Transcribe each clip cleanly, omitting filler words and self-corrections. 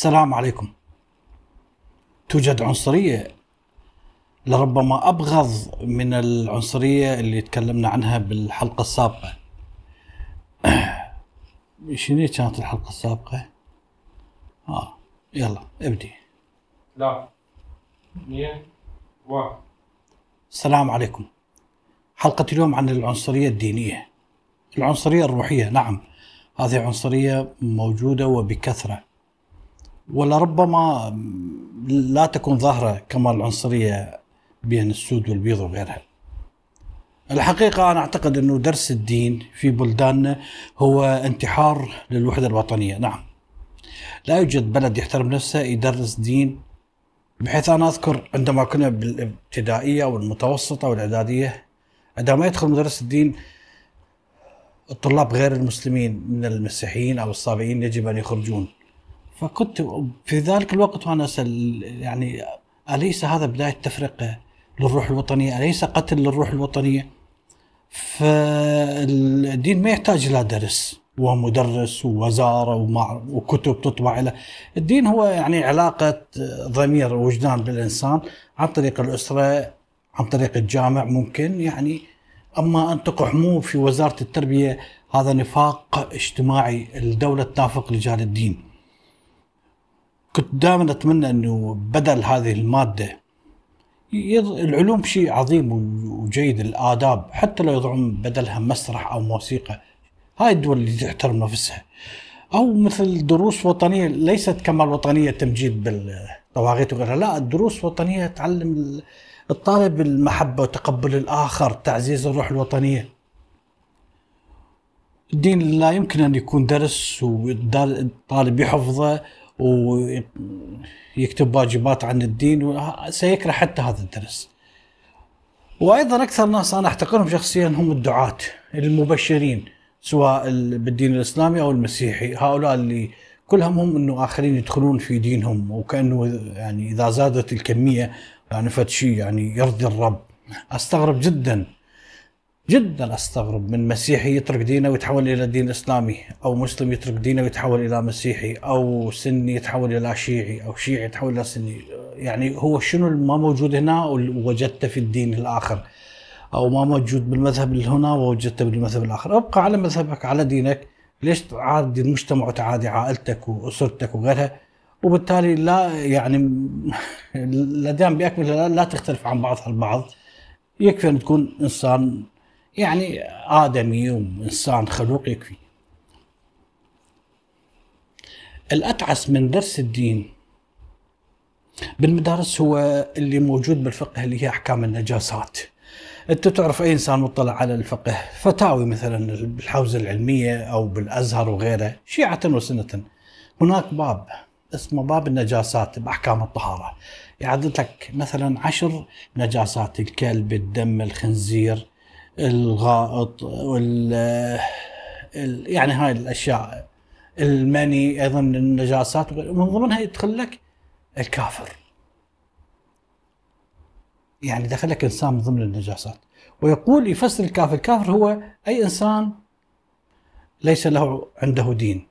السلام عليكم. توجد عنصرية لربما أبغض من العنصرية اللي تكلمنا عنها بالحلقة السابقة. شنو كانت الحلقة السابقة؟ يلا ابدي. لا 101. السلام عليكم. حلقة اليوم عن العنصرية الدينية، العنصرية الروحية. نعم، هذه عنصرية موجودة وبكثرة، ولربما لا تكون ظاهرة كما العنصرية بين السود والبيض وغيرها. الحقيقة أنا أعتقد أنه درس الدين في بلداننا هو انتحار للوحدة الوطنية. نعم، لا يوجد بلد يحترم نفسه يدرس دين، بحيث أنا أذكر عندما كنا بالابتدائية والمتوسطة والإعدادية، عندما يدخل مدرس الدين الطلاب غير المسلمين من المسيحيين أو الصابئين يجب أن يخرجون. فكنت في ذلك الوقت وأنا أسأل، يعني أليس هذا بداية تفرقة للروح الوطنية؟ أليس قتل للروح الوطنية؟ فالدين ما يحتاج إلى درس ومدرس ووزارة وكتب تطبع له. الدين هو يعني علاقة ضمير وجدان بالإنسان عن طريق الأسرة، عن طريق الجامع ممكن يعني. أما أن تقحموه في وزارة التربية، هذا نفاق اجتماعي. الدولة تنافق رجال الدين. كنت دائما أتمنى أنه بدل هذه المادة، العلوم شيء عظيم وجيد، الآداب حتى لو يضعون بدلها مسرح أو موسيقى. هاي الدول اللي تحترم نفسها، أو مثل دروس وطنية، ليست كما الوطنية تمجيد بالطواغيت وغيرها. لا، الدروس وطنية تعلم الطالب المحبة وتقبل الآخر، تعزيز الروح الوطنية. الدين لا يمكن أن يكون درس والطالب يحفظه ويكتب واجبات عن الدين، سيكره حتى هذا الدرس. وأيضا أكثر ناس أنا أحتقرهم شخصيا هم الدعاة المبشرين، سواء بالدين الإسلامي أو المسيحي. هؤلاء اللي كلهم هم أنه آخرين يدخلون في دينهم، وكأنه يعني إذا زادت الكمية يعني فتشي يعني يرضي الرب. أستغرب جدا أستغرب من مسيحي يترك دينه ويتحول إلى دين إسلامي، أو مسلم يترك دينه ويتحول إلى مسيحي، أو سني يتحول إلى شيعي، أو شيعي يتحول إلى سني. يعني هو شنو ما موجود هنا ووجدته في الدين الآخر، أو ما موجود بالمذهب هنا ووجدته بالمذهب الآخر. ابقى على مذهبك، على دينك. ليش تعادي المجتمع وتعادي عائلتك وأسرتك وغيرها؟ وبالتالي لا يعني لديهم بأكملها لا تختلف عن بعضها البعض. يكفي أن تكون إنسان يعني آدمي وإنسان خلوق، يكفي. الأتعس من درس الدين بالمدارس هو اللي موجود بالفقه، اللي هي أحكام النجاسات. أنت تعرف أي إنسان مطلع على الفقه، فتاوي مثلا بالحوزة العلمية أو بالأزهر وغيره، شيعة وسنة، هناك باب اسمه باب النجاسات بأحكام الطهارة. يعدد لك مثلا 10 نجاسات: الكلب، الدم، الخنزير، الغائط، يعني هاي الأشياء، المني أيضا النجاسات. ومن ضمنها يدخل لك الكافر، يعني دخلك إنسان من ضمن النجاسات. ويقول يفسر الكافر هو أي إنسان ليس له عنده دين،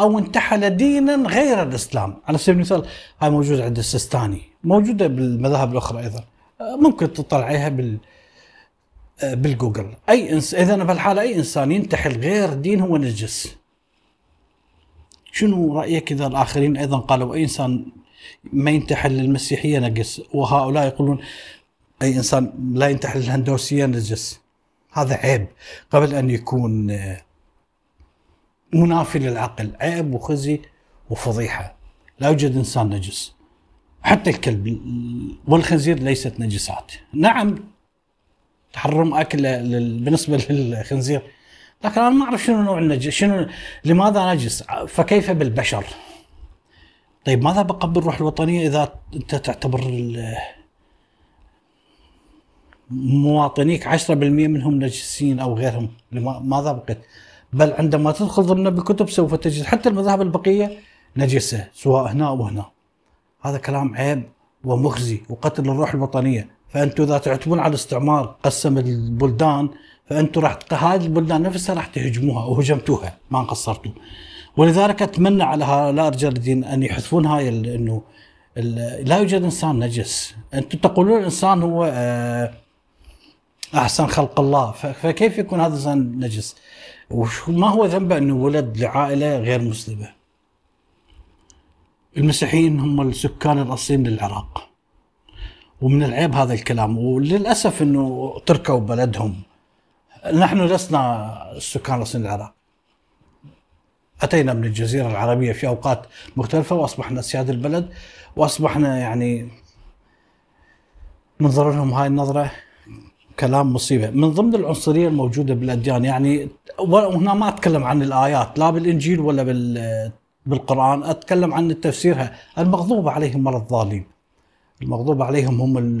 أو انتحل دينا غير الإسلام. على سبيل المثال هاي موجودة عند السستاني، موجودة بالمذاهب الأخرى أيضا، ممكن تطلعيها بالجوجل. أي إنسان إذا بالحالة أي إنسان ينتحل غير دين هو نجس. شنو رأيك إذا الآخرين أيضا قالوا أي إنسان ما ينتحل للمسيحية نجس، وهؤلاء يقولون أي إنسان لا ينتحل للهندوسية نجس؟ هذا عيب قبل أن يكون منافي للعقل، عيب وخزي وفضيحة. لا يوجد إنسان نجس، حتى الكلب والخنزير ليست نجسات. نعم تحرم أكله بالنسبة للخنزير، لكن أنا ما أعرف شنو نوع النجس، شنو لماذا نجس، فكيف بالبشر؟ طيب ماذا بقى بالروح الوطنية إذا أنت تعتبر مواطنيك 10% منهم نجسين أو غيرهم؟ ماذا بقت؟ بل عندما تدخل ضمن بكتب سوف تجد حتى المذاهب البقية نجسة، سواء هنا أو هنا. هذا كلام عيب ومخزي وقتل الروح الوطنية. فأنتوا إذا تعتمدون على الاستعمار قسم البلدان، فأنتوا راح هذه البلدان نفسها راح تهجموها، وهجمتوها ما قصرتوا. ولذلك أتمنى على هؤلاء رجال الدين أن يحذفون هاي، أنه لا يوجد إنسان نجس. أنتم تقولون الإنسان هو أحسن خلق الله، فكيف يكون هذا الإنسان نجس؟ وما هو ذنبه أنه ولد لعائلة غير مسلمة؟ المسيحيين هم السكان الأصليين للعراق، ومن العيب هذا الكلام، وللأسف أنه تركوا بلدهم. نحن لسنا السكان الأصليين للعراق، أتينا من الجزيرة العربية في أوقات مختلفة وأصبحنا سياد البلد، وأصبحنا يعني منظر لهم هاي النظرة كلام مصيبة. من ضمن العنصرية الموجودة بالأديان، يعني وهنا ما أتكلم عن الآيات لا بالإنجيل ولا بالقرآن، أتكلم عن تفسيرها. المغضوب عليهم ولا الضالين، المغضوب عليهم هم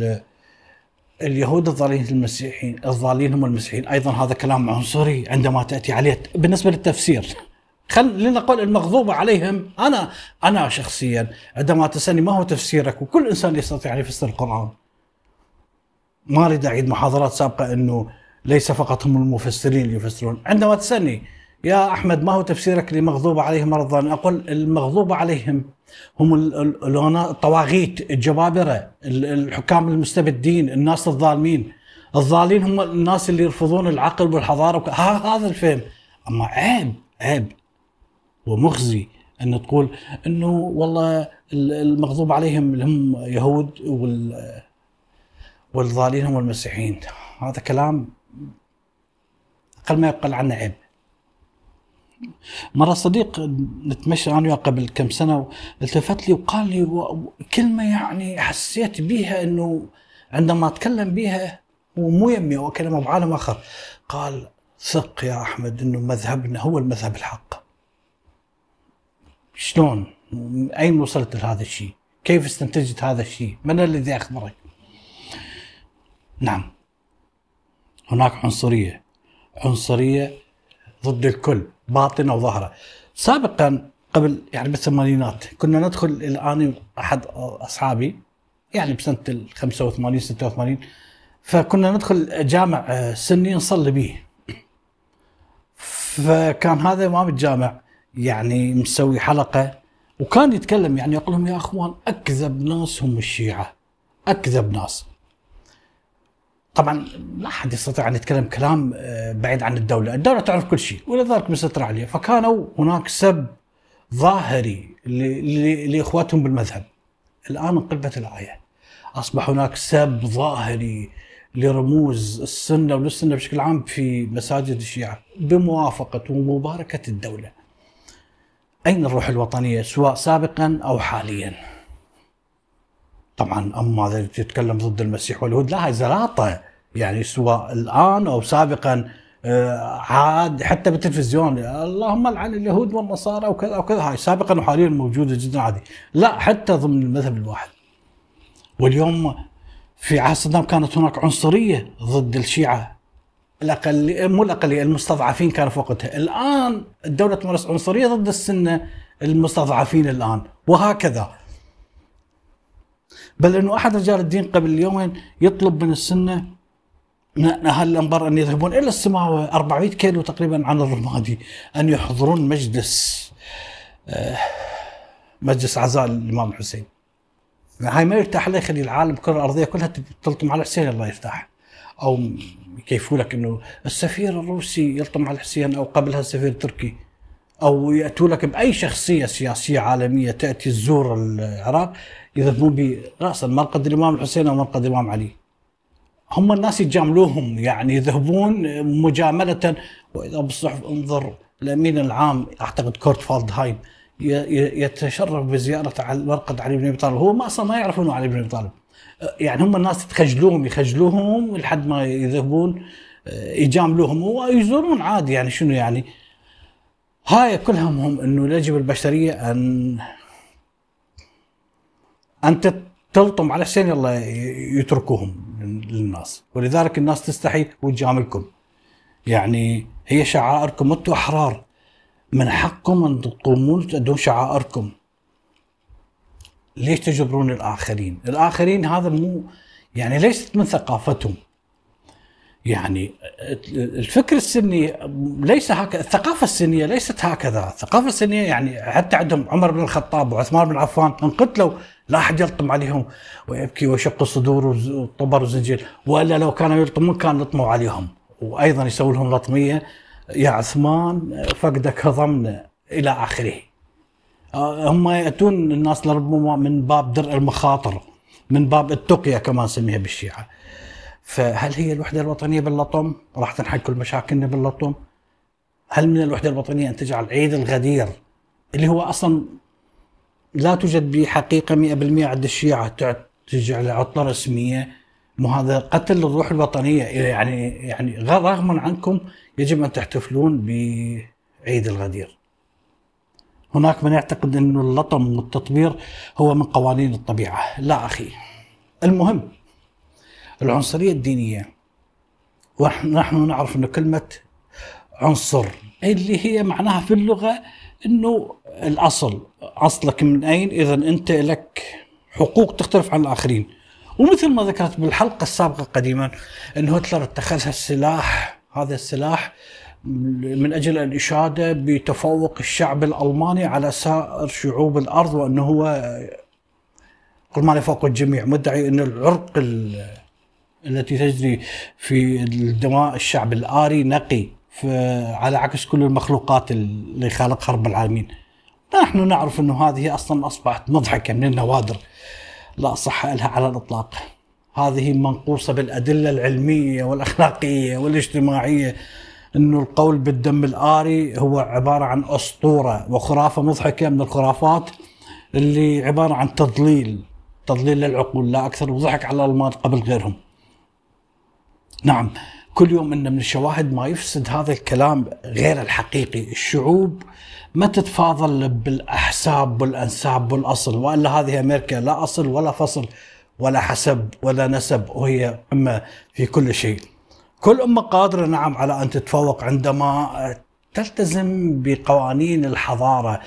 اليهود، الضالين المسيحيين، الضالين هم المسيحيين. أيضا هذا كلام عنصري عندما تأتي عليه بالنسبة للتفسير. خلينا نقول المغضوب عليهم، أنا شخصيا عندما تسألني ما هو تفسيرك، وكل إنسان يستطيع أن يفسر القرآن. ما أريد أعيد محاضرات سابقة أنه ليس فقط هم المفسرين اللي يفسرون. عندما تسألني يا أحمد ما هو تفسيرك لمغضوب عليهم مرضان، أقول المغضوب عليهم هم الطواغيت، الجبابرة، الحكام المستبدين، الناس الظالمين. الظالين هم الناس اللي يرفضون العقل والحضارة. هذا الفهم. أما عيب ومخزي أن تقول أنه والله المغضوب عليهم هم يهود والظالين هم المسيحيين. هذا كلام أقل ما يقال عنه عيب. مرة صديق نتمشى أنا وياه قبل كم سنة، التفت لي وقال لي كلمة يعني حسيت بيها أنه عندما أتكلم بيها هو مو يمي وكلمة بعالم آخر. قال ثق يا أحمد أنه مذهبنا هو المذهب الحق. شلون؟ أين وصلت لهذا الشيء؟ كيف استنتجت هذا الشيء؟ من الذي أخبرك؟ نعم، هناك عنصرية ضد الكل، باطنة وظاهرة. سابقا قبل يعني بالثمانينات كنا ندخل، الآن أحد أصحابي يعني بسنة ال 85 86 فكنا ندخل جامع سني نصلي به، فكان هذا إمام الجامع يعني مسوي حلقة وكان يتكلم يعني يقول لهم يا أخوان أكذب ناس هم الشيعة، أكذب ناس. طبعا لا أحد يستطيع أن يتكلم كلام بعيد عن الدولة، الدولة تعرف كل شيء ولذلك مستر عليه. فكانوا هناك سب ظاهري لإخواتهم بالمذهب. الآن انقلبت الآية، أصبح هناك سب ظاهري لرموز السنة وللسنة بشكل عام في مساجد الشيعة بموافقة ومباركة الدولة. أين الروح الوطنية سواء سابقا أو حاليا؟ طبعا أما إذا تتكلم ضد المسيح واليهود لا، هي زلاطة يعني سواء الآن أو سابقا. عاد حتى بالتلفزيون اللهم لعن اليهود والنصارى وكذا وكذا، هاي سابقا وحاليا موجودة جدا عادي. لا حتى ضمن المذهب الواحد. واليوم في عهد صدام كانت هناك عنصرية ضد الشيعة، الأقلية المستضعفين كانوا في وقتها. الآن الدولة تمارس عنصرية ضد السنة، المستضعفين الآن، وهكذا. بل أنه أحد رجال الدين قبل يومين يطلب من السنة من أهل الأنبار أن يذهبون إلى السماوة 400 كيلو تقريبا عن الرمادي أن يحضرون مجلس عزاء الإمام الحسين. هاي ما يرتاح له، يخلي العالم الكرة الأرضية كلها تلطم على الحسين الله يرتاح. أو يكيفوا لك أنه السفير الروسي يلطم على الحسين، أو قبلها السفير التركي، أو يأتوا لك بأي شخصية سياسية عالمية تأتي تزور العراق يذبون برأسا مرقد الإمام الحسين أو مرقد الإمام علي. هم الناس يجاملوهم يعني يذهبون مجاملة. وإذا بالصحف انظر الأمين العام أعتقد كورت فالدهايم يتشرف بزيارة على مرقد علي بن أبي طالب، هو ما أصلا ما يعرفونه علي بن أبي طالب. يعني هم الناس يخجلوهم لحد ما يذهبون يجاملوهم ويزورون عادي. يعني شنو يعني هاي كلهم هم أنه يجب البشرية أن تلطم على الحسين يلا يتركوهم للناس. ولذلك الناس تستحي وتجاملكم، يعني هي شعائركم أنتم أحرار، من حقكم أن تقومون تؤدون شعائركم. ليش تجبرون الآخرين؟ الآخرين هذا مو يعني ليست من ثقافتهم. يعني الفكر السني ليس هكذا، الثقافة السنية ليست هكذا. الثقافة السنية يعني حتى عندهم عمر بن الخطاب وعثمان بن عفان انقتلوا لا أحد يلطم عليهم ويبكي ويشق الصدور والطبر والزنجير، وإلا لو كانوا يلطمون كان لطموا عليهم، وأيضا يسوي لهم لطمية يا عثمان فقدك هضمنا إلى آخره. هم يأتون الناس لربما من باب درء المخاطر، من باب التقية كما نسميها بالشيعة. فهل هي الوحدة الوطنية باللطم؟ راح تنحل كل مشاكلنا باللطم؟ هل من الوحدة الوطنية أن تجعل عيد الغدير اللي هو أصلا لا توجد به حقيقة 100% عند الشيعة تجعل عطلة رسمية؟ وهذا قتل الروح الوطنية. يعني رغم عنكم يجب أن تحتفلون بعيد الغدير. هناك من يعتقد أن اللطم والتطبير هو من قوانين الطبيعة. لا أخي، المهم العنصرية الدينية، ونحن نعرف أن كلمة عنصر اللي هي معناها في اللغة أنه الأصل، أصلك من أين؟ إذا أنت لك حقوق تختلف عن الآخرين. ومثل ما ذكرت بالحلقة السابقة قديما أن هتلر اتخذ السلاح، هذا السلاح من أجل الإشادة بتفوق الشعب الألماني على سائر شعوب الأرض، وأنه هو ألمانيا فوق الجميع، مدعي أن العرق التي تجري في دماء الشعب الآري نقي على عكس كل المخلوقات اللي خلقها رب العالمين. نحن نعرف أن هذه أصلا أصبحت مضحكة من النوادر، لا صحة لها على الإطلاق. هذه منقوصة بالأدلة العلمية والأخلاقية والاجتماعية، أنه القول بالدم الآري هو عبارة عن أسطورة وخرافة مضحكة من الخرافات اللي عبارة عن تضليل للعقول لا أكثر، وضحك على الألمان قبل غيرهم. نعم، كل يوم إن من الشواهد ما يفسد هذا الكلام غير الحقيقي. الشعوب ما تتفاضل بالأحساب والأنساب والأصل، وإلا هذه أمريكا لا أصل ولا فصل ولا حسب ولا نسب، وهي أمة في كل شيء. كل أمة قادرة نعم على أن تتفوق عندما تلتزم بقوانين الحضارة،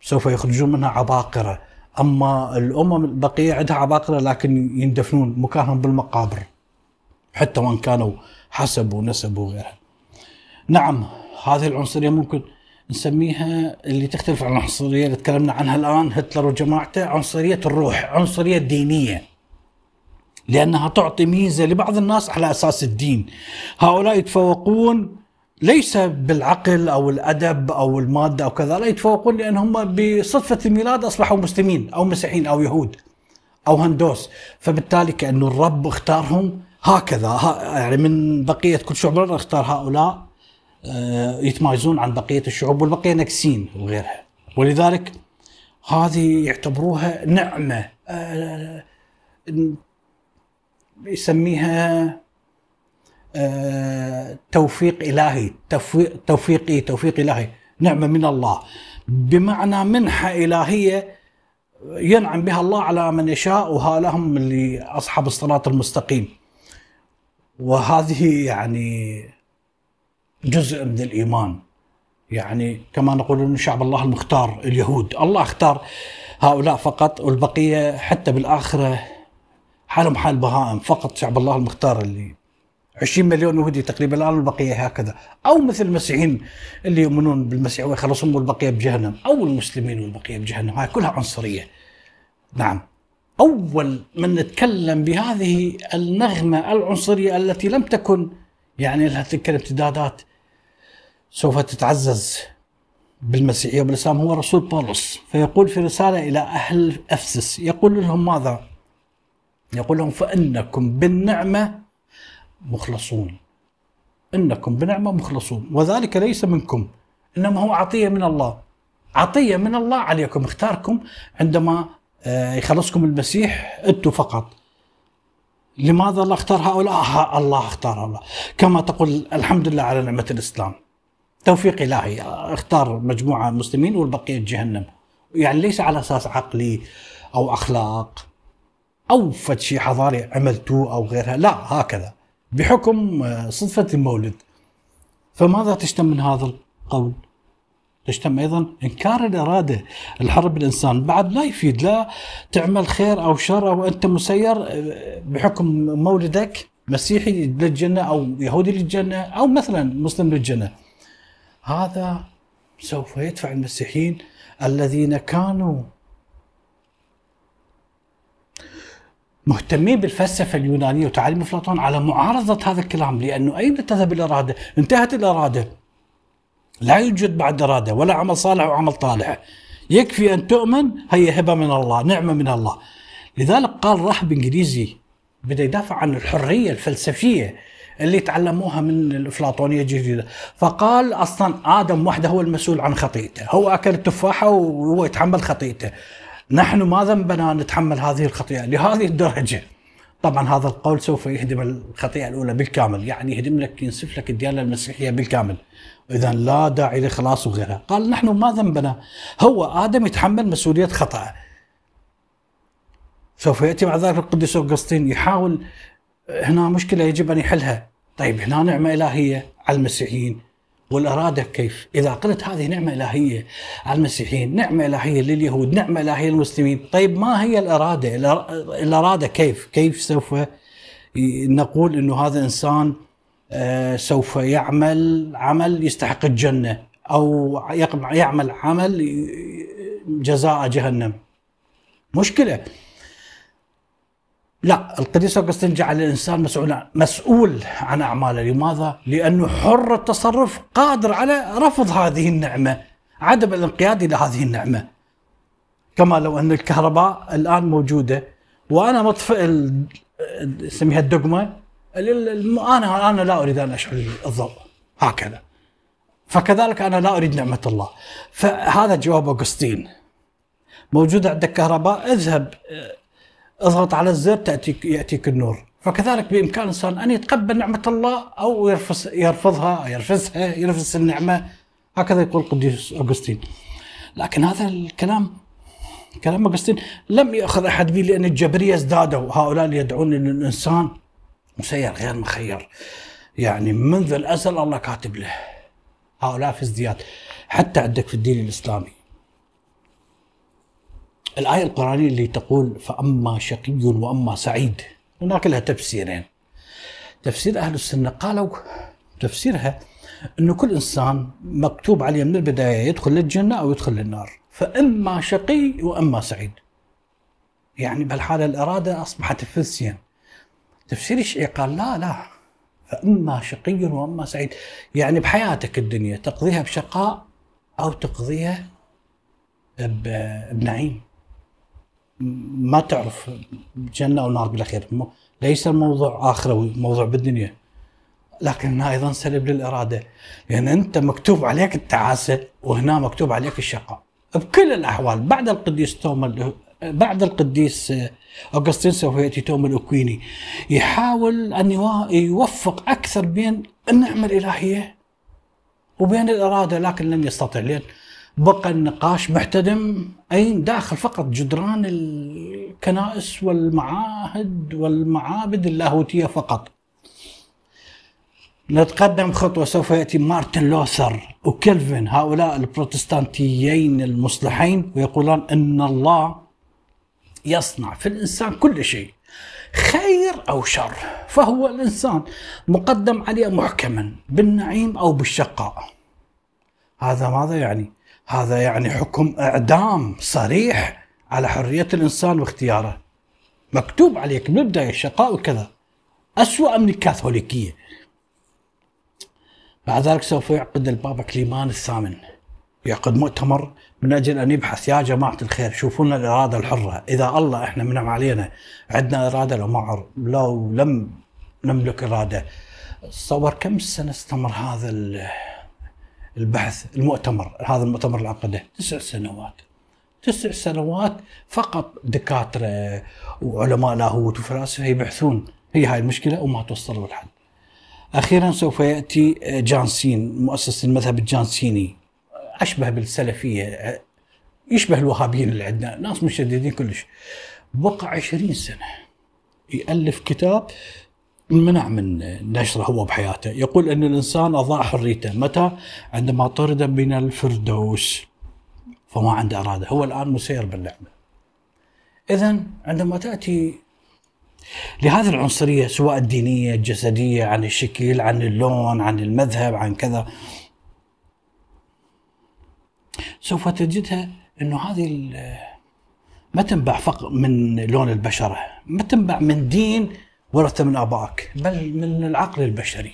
سوف يخرجون منها عباقرة. أما الأمم البقية عندها عباقرة لكن يندفنون مكانهم بالمقابر حتى وإن كانوا حسب ونسب وغيرها. نعم، هذه العنصرية ممكن نسميها اللي تختلف عن العنصرية اللي تكلمنا عنها الآن، هتلر وجماعته، عنصرية الروح، عنصرية دينية، لأنها تعطي ميزة لبعض الناس على أساس الدين. هؤلاء يتفوقون ليس بالعقل أو الأدب أو المادة أو كذا، لا يتفوقون لأنهم بصدفة الميلاد أصبحوا مسلمين أو مسيحيين أو يهود أو هندوس، فبالتالي كأن الرب اختارهم هكذا، يعني من بقية كل شعوب الأرض اختار هؤلاء يتميزون عن بقية الشعوب والبقية نكسين وغيرها. ولذلك هذه يعتبروها نعمة، يسميها توفيق إلهي، توفيق إلهي، نعمة من الله، بمعنى منحة إلهية ينعم بها الله على من يشاء، وهؤلاء هم اللي أصحاب الصراط المستقيم. وهذه يعني جزء من الإيمان، يعني كما نقول إن شعب الله المختار اليهود، الله اختار هؤلاء فقط، والبقية حتى بالآخرة حالهم حال بهائم، فقط شعب الله المختار اللي 20 مليون يهودي تقريبا الآن والبقية هكذا، أو مثل المسيحيين اللي يؤمنون بالمسيح ويخلصهم والبقية بجهنم، أو المسلمين والبقية بجهنم. هاي كلها عنصرية. نعم، أول من نتكلم بهذه النغمة العنصرية التي لم تكن يعني لها تلك الامتدادات سوف تتعزز بالمسيحية وبالإسلام هو رسول بولس، فيقول في رسالة إلى أهل أفسس، يقول لهم ماذا؟ يقول لهم فإنكم بالنعمة مخلصون، إنكم بنعمة مخلصون، وذلك ليس منكم، إنما هو عطية من الله، عطية من الله عليكم، اختاركم عندما يخلصكم المسيح أنتم فقط. لماذا الله اختار هؤلاء؟ الله اختار هؤلاء، كما تقول الحمد لله على نعمة الإسلام، توفيق إلهي، اختار مجموعة مسلمين والبقية جهنم، يعني ليس على أساس عقلي أو أخلاق أو فد شيء حضاري عملتوه أو غيرها، لا هكذا بحكم صدفة المولد. فماذا تشتم من هذا القول؟ تشتم أيضا إنكار الإرادة الحرة بالإنسان، بعد لا يفيد، لا تعمل خير أو شر أو أنت مسير بحكم مولدك مسيحي للجنة أو يهودي للجنة أو مثلا مسلم للجنة. هذا سوف يدفع المسيحيين الذين كانوا مهتمين بالفلسفة اليونانية وتعاليم أفلاطون على معارضة هذا الكلام، لأنه أين تذهب الإرادة؟ انتهت الإرادة، لا يوجد بعد إرادة ولا عمل صالح وعمل طالح، يكفي أن تؤمن، هي هبة من الله، نعمة من الله. لذلك قال راهب إنجليزي بدأ يدافع عن الحرية الفلسفية اللي تعلموها من الأفلاطونية الجديدة، فقال أصلا آدم وحده هو المسؤول عن خطيئته، هو أكل التفاحة وهو يتحمل خطيئته، نحن ما ذنبنا نتحمل هذه الخطيئة لهذه الدرجة. طبعا هذا القول سوف يهدم الخطيئة الأولى بالكامل، يعني يهدم لك، ينسف لك الديانة المسيحية بالكامل، إذن لا داعي لخلاص وغيرها. قال نحن ما ذنبنا، هو آدم يتحمل مسؤولية خطأه. سوف يأتي بعد ذلك القديس أغسطين يحاول هنا مشكلة يجب أن يحلها. طيب هنا نعمة إلهية على المسيحيين والإرادة كيف؟ إذا قلت هذه نعمة إلهية على المسيحيين، نعمة إلهية لليهود، نعمة إلهية للمسلمين، طيب ما هي الإرادة؟ الإرادة كيف؟ كيف سوف نقول إنه هذا إنسان سوف يعمل عمل يستحق الجنة أو يعمل عمل جزاء جهنم؟ مشكلة. لا، القديس أغسطين جعل الإنسان مسؤول عن أعماله. لماذا؟ لأنه حر التصرف، قادر على رفض هذه النعمة، عدم الانقياد إلى هذه النعمة. كما لو أن الكهرباء الآن موجودة وأنا مطفئ نسميها الدقمة، أنا لا أريد أن أشعل الضوء هكذا، فكذلك أنا لا أريد نعمة الله. فهذا جواب أغسطين. موجود عندك كهرباء، اذهب اضغط على الزر يأتيك النور. فكذلك بإمكان الإنسان أن يتقبل نعمة الله أو يرفض النعمة، هكذا يقول القديس أغسطين. لكن هذا الكلام كلام أغسطين لم يأخذ أحد به، لأن الجبرية ازدادوا، هؤلاء يدعون أن الإنسان مسير غير مخير، يعني منذ الأزل الله كاتب له، هؤلاء في ازدياد. حتى عندك في الدين الإسلامي الآية القرآنية اللي تقول فأما شقي وأما سعيد، هناك لها تفسيرين. تفسير أهل السنة قالوا تفسيرها أنه كل إنسان مكتوب عليه من البداية يدخل للجنة أو يدخل للنار، فأما شقي وأما سعيد، يعني بهالحالة الإرادة أصبحت فلسيا. تفسير الشيعي قال لا، فأما شقي وأما سعيد، يعني بحياتك الدنيا تقضيها بشقاء أو تقضيها بنعيم، ما تعرف جنة أو نار بالأخير، ليس الموضوع آخروي، موضوع بالدنيا. لكن هنا أيضا سلب للإرادة، يعني أنت مكتوب عليك التعاسة وهنا مكتوب عليك الشقاء بكل الأحوال. بعد القديس أغسطين سوف يأتي توما الأكويني يحاول أن يوفق أكثر بين النعمة الإلهية وبين الإرادة، لكن لم يستطع، لأن بقى النقاش محتدم أين داخل فقط جدران الكنائس والمعاهد والمعابد اللاهوتية فقط. نتقدم خطوة، سوف يأتي مارتن لوثر وكلفن، هؤلاء البروتستانتيين المصلحين، ويقولان أن الله يصنع في الإنسان كل شيء خير أو شر، فهو الإنسان مقدم عليه محكما بالنعيم أو بالشقاء. هذا ماذا يعني؟ هذا يعني حكم إعدام صريح على حرية الإنسان واختياره، مكتوب عليك من البداية الشقاء وكذا، أسوأ من الكاثوليكية. بعد ذلك سوف يعقد البابا كليمان الثامن يعقد مؤتمر من أجل أن يبحث، يا جماعة الخير شوفوا لنا الإرادة الحرة، إذا الله إحنا منعم علينا، عندنا إرادة لو لم نملك إرادة. تصور كم سنة استمر هذا البحث، المؤتمر، هذا المؤتمر اللي عقده 9 سنوات، 9 سنوات فقط دكاترة وعلماء لاهوت وفلاسفة يبحثون، هي هاي المشكلة وما توصلوا لحل. أخيرا سوف يأتي جانسين، مؤسس المذهب الجانسيني، أشبه بالسلفية، يشبه الوهابيين اللي عندنا، ناس مشددين كلش. بقى 20 سنة يألف كتاب منع من نشره هو بحياته، يقول أن الإنسان أضاع حريته متى؟ عندما طرد من الفردوس فما عنده إرادة، هو الآن مسير بالنعمة. إذن عندما تأتي لهذه العنصرية سواء الدينية الجسدية، عن الشكل، عن اللون، عن المذهب، عن كذا، سوف تجدها أنه هذه ما تنبع فقط من لون البشرة، ما تنبع من دين ورثة من أبائك، بل من العقل البشري.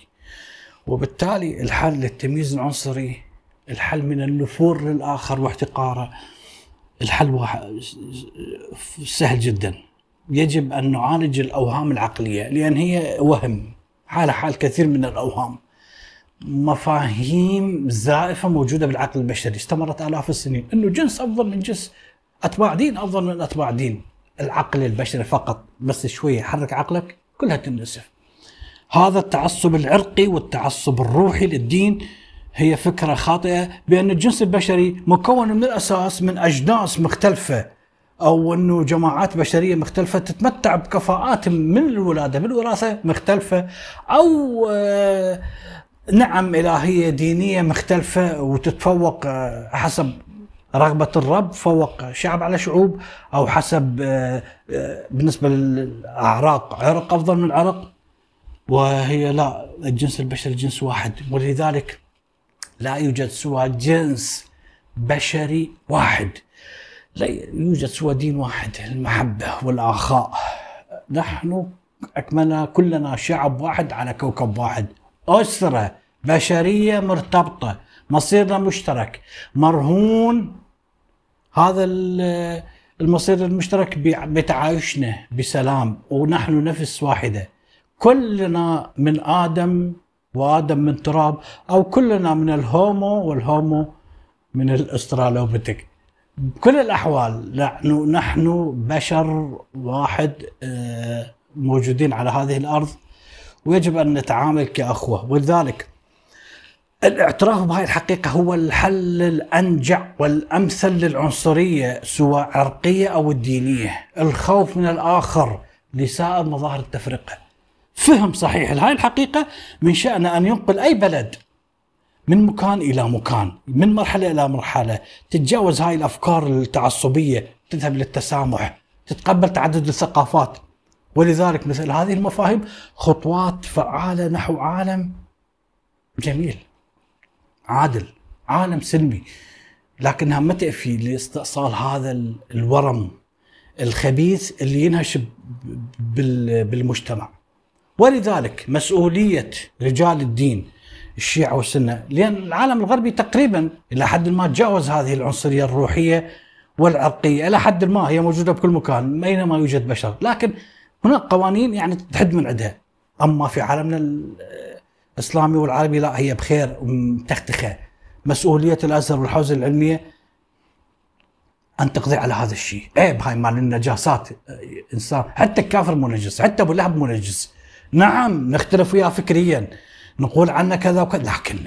وبالتالي الحل للتمييز العنصري، الحل من النفور للآخر واحتقاره، الحل سهل جدا. يجب أن نعالج الأوهام العقلية، لأن هي وهم، حالة حال كثير من الأوهام، مفاهيم زائفة موجودة بالعقل البشري استمرت آلاف السنين، أنه جنس أفضل من جنس، أتباع دين أفضل من أتباع دين. العقل البشري فقط، بس شوية حرك عقلك كلها تنسف. هذا التعصب العرقي والتعصب الروحي للدين هي فكرة خاطئة، بأن الجنس البشري مكون من الأساس من أجناس مختلفة، أو أنه جماعات بشرية مختلفة تتمتع بكفاءات من الولادة بالوراثة مختلفة، أو نعم إلهية دينية مختلفة وتتفوق حسب رغبة الرب، فوق شعب على شعوب، أو حسب بالنسبة للأعراق عرق أفضل من عرق. وهي لا، الجنس البشري جنس واحد، ولذلك لا يوجد سوى جنس بشري واحد، لا يوجد سوى دين واحد، المحبة والأخاء. نحن أكملنا كلنا شعب واحد على كوكب واحد، أسرة بشرية مرتبطة، مصيرنا مشترك، مرهون هذا المصير المشترك بتعايشنا بسلام، ونحن نفس واحدة، كلنا من آدم وآدم من تراب، أو كلنا من الهومو والهومو من الأسترالوبيتك. بكل الأحوال نحن بشر واحد موجودين على هذه الأرض، ويجب أن نتعامل كأخوة. ولذلك الاعتراف بهذه الحقيقة هو الحل الأنجع والأمثل للعنصرية، سواء عرقية أو الدينية. الخوف من الآخر لسائر مظاهر التفرقة، فهم صحيح لهذه الحقيقة من شأنه أن ينقل أي بلد من مكان إلى مكان، من مرحلة إلى مرحلة، تتجاوز هاي الأفكار التعصبية، تذهب للتسامح، تتقبل تعدد الثقافات. ولذلك مثل هذه المفاهيم خطوات فعالة نحو عالم جميل عادل، عالم سلمي، لكنها ما تأفي لاستئصال هذا الورم الخبيث اللي ينهش بالمجتمع. ولذلك مسؤولية رجال الدين الشيعة والسنة، لأن العالم الغربي تقريبا إلى حد ما تجاوز هذه العنصرية الروحية والعرقية، إلى حد ما هي موجودة بكل مكان أينما يوجد بشر، لكن هناك قوانين يعني تحد من عندها. أما في عالمنا الإسلامي والعربي لا، هي بخير ومتختخة. مسؤولية الأزهر والحوزة العلمية أن تقضي على هذا الشيء. عيب هاي مال النجاسات، إنسان حتى الكافر منجس، حتى أبو لهب منجس. نعم نختلف وياه فكريا، نقول عنه كذا وكذا، لكن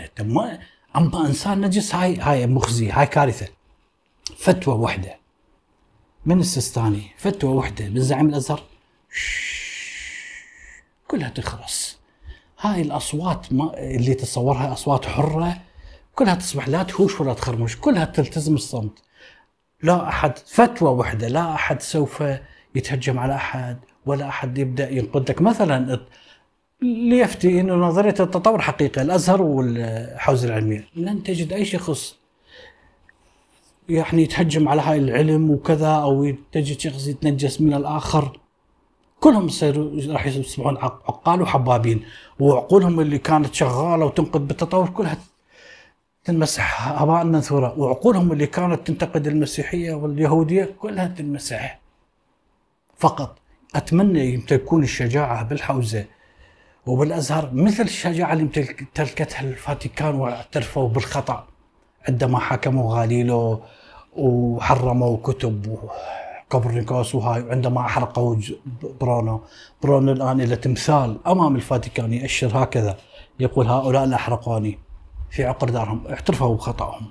أما إنسان نجس هاي مخزي، هاي كارثة. فتوى واحدة من السيستاني، فتوى واحدة من زعيم الأزهر، كلها تخرس. هاي الأصوات اللي تصورها أصوات حرة كلها تصبح لا تهوش ولا تخرمش، كلها تلتزم الصمت. لا أحد، فتوى واحدة، لا أحد سوف يتهجم على أحد، ولا أحد يبدأ ينقد لك. مثلا ليفتي أنه نظرية التطور حقيقة، الأزهر والحوزة العلمية لن تجد أي شخص يعني يتهجم على هاي العلم وكذا، أو تجد شخص يتنجس من الآخر. كلهم راح يصبحون عقال وحبابين، وعقولهم اللي كانت شغالة وتنقد بالتطور كلها تنمسح هباء منثورا، وعقولهم اللي كانت تنتقد المسيحية واليهودية كلها تنمسح. فقط أتمنى يمتلكون الشجاعة بالحوزة وبالأزهر مثل الشجاعة اللي امتلكتها الفاتيكان، واعترفوا بالخطأ عندما حكموا غاليلو وحرموا كتب كوبرنيكوس، وهاي عندما أحرقوا برونو الآن إلى تمثال أمام الفاتيكان يأشر هكذا، يقول هؤلاء الأحرقاني في عقر دارهم، اعترفوا بخطأهم.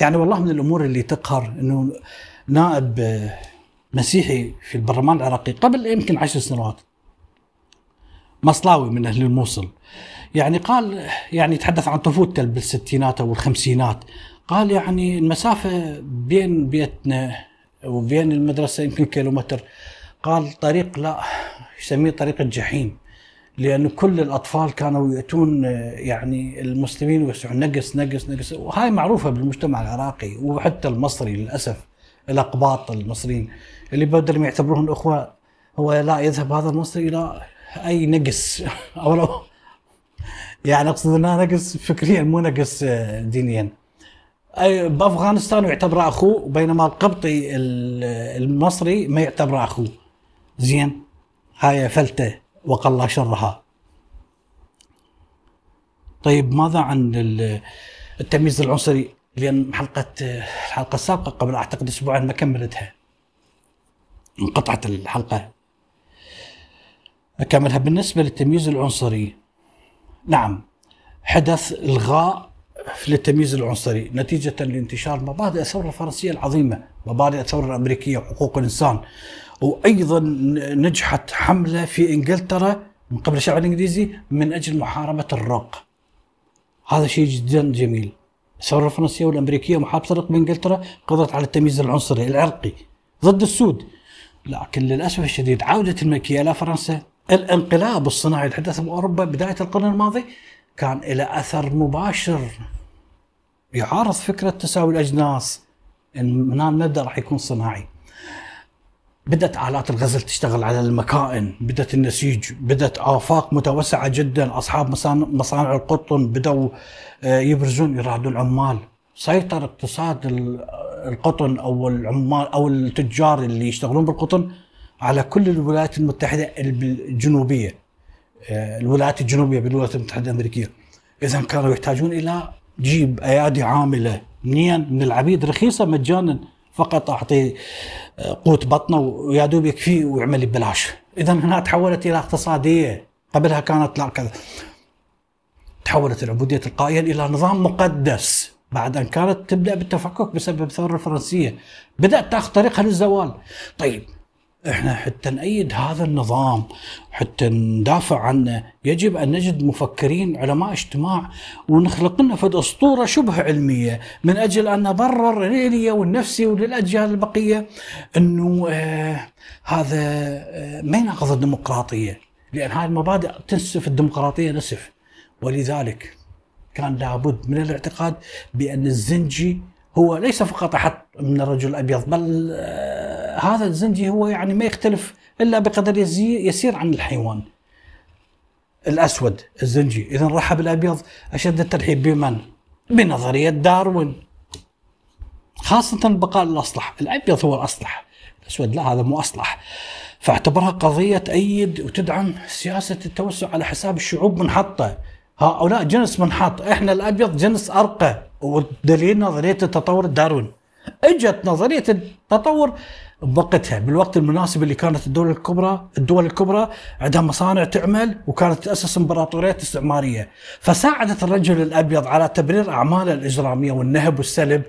يعني والله من الأمور اللي تقهر أنه نائب مسيحي في البرلمان العراقي قبل يمكن 10 سنوات، مصلاوي من أهل الموصل، يعني قال، يعني تحدث عن طفولته بالستينات أو الخمسينات، قال يعني المسافة بين بيتنا وبين المدرسة يمكن كيلومتر، قال طريق لا يسميه طريق الجحيم، لأنه كل الأطفال كانوا يأتون يعني المسلمين ويسعون نقص نقص نقص، وهاي معروفة بالمجتمع العراقي وحتى المصري للأسف. الأقباط المصريين اللي بدل ما يعتبروهم أخوة هو لا يذهب هذا المصري إلى أي نقص أو لو يعني أقصد أنه نقص فكريا مو نقص دينيا. بأفغانستان يعتبره أخوه، بينما القبطي المصري ما يعتبره أخوه. زين، هاي فلتة وقى الله شرها. طيب ماذا عن التمييز العنصري؟ لأن الحلقة السابقة قبل أعتقد أسبوعين ما كملتها، انقطعت الحلقة. أكملها بالنسبة للتمييز العنصري. نعم، حدث إلغاء للتمييز العنصري نتيجة لانتشار مبادئ الثورة الفرنسية العظيمة، مبادئ الثورة الأمريكية وحقوق الإنسان، وأيضا نجحت حملة في إنجلترا من قبل الشعب الإنجليزي من أجل محاربة الرق. هذا شيء جدا جميل. الثورة الفرنسية والأمريكية محاربة الرق بإنجلترا قضت على التمييز العنصري العرقي ضد السود، لكن للأسف الشديد عودة الملكية إلى فرنسا، الانقلاب الصناعي اللي حدث بأوروبا بداية القرن الماضي كان إلى أثر مباشر يعارض فكرة تساوي الأجناس. من هالمبدأ راح يكون صناعي. بدأت آلات الغزل تشتغل على المكائن، بدأت النسيج، بدأت آفاق متوسعة جدا. أصحاب مصانع القطن بدأوا يبرزون، يرادون عمال. سيطر اقتصاد القطن أو العمال أو التجار اللي يشتغلون بالقطن على كل الولايات المتحدة الجنوبية، الولايات الجنوبية بالولايات المتحدة الأمريكية. إذا كانوا يحتاجون إلى جيب أيادي عاملة منين؟ من العبيد، رخيصة مجانا، فقط أعطي قوت بطنه ويا دوب يكفيه ويعمل ببلاش. إذا هنا تحولت إلى اقتصادية، قبلها كانت لا كذا. تحولت العبودية تلقائيا إلى نظام مقدس بعد أن كانت تبدأ بالتفكك بسبب الثورة الفرنسية، بدأت تأخذ طريقها للزوال. طيب إحنا حتى نأيد هذا النظام، حتى ندافع عنه، يجب أن نجد مفكرين علماء اجتماع، ونخلق لنا فد أسطورة شبه علمية من أجل أن نبرر لي والنفسي وللأجيال البقية أنه هذا ما يناقض الديمقراطية، لأن هذه المبادئ تنسف الديمقراطية نسف. ولذلك كان لابد من الاعتقاد بأن الزنجي هو ليس فقط أحد من الرجل الأبيض، بل هذا الزنجي هو يعني ما يختلف إلا بقدر يسير عن الحيوان الأسود. الزنجي إذا رحب الأبيض أشد الترحيب بمن؟ بنظرية داروين، خاصة البقاء الأصلح. الأبيض هو الأصلح، الأسود لا، هذا مو أصلح. فاعتبرها قضية تأيد وتدعم سياسة التوسع على حساب الشعوب منحطة. هؤلاء جنس منحط، إحنا الأبيض جنس أرقى. والدليل نظرية التطور داروين. اجت نظرية التطور بوقتها بالوقت المناسب اللي كانت الدول الكبرى عندها مصانع تعمل، وكانت تأسس امبراطوريات استعمارية، فساعدت الرجل الأبيض على تبرير أعماله الإجرامية والنهب والسلب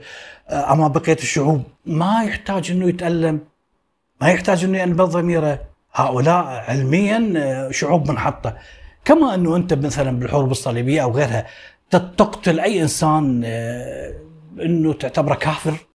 أمام بقية الشعوب. ما يحتاج أنه يتألم، ما يحتاج أنه ينبض ضميره. هؤلاء علميا شعوب منحطة. كما أنه أنت مثلا بالحروب الصليبية أو غيرها تقتل أي إنسان أنه تعتبره كافر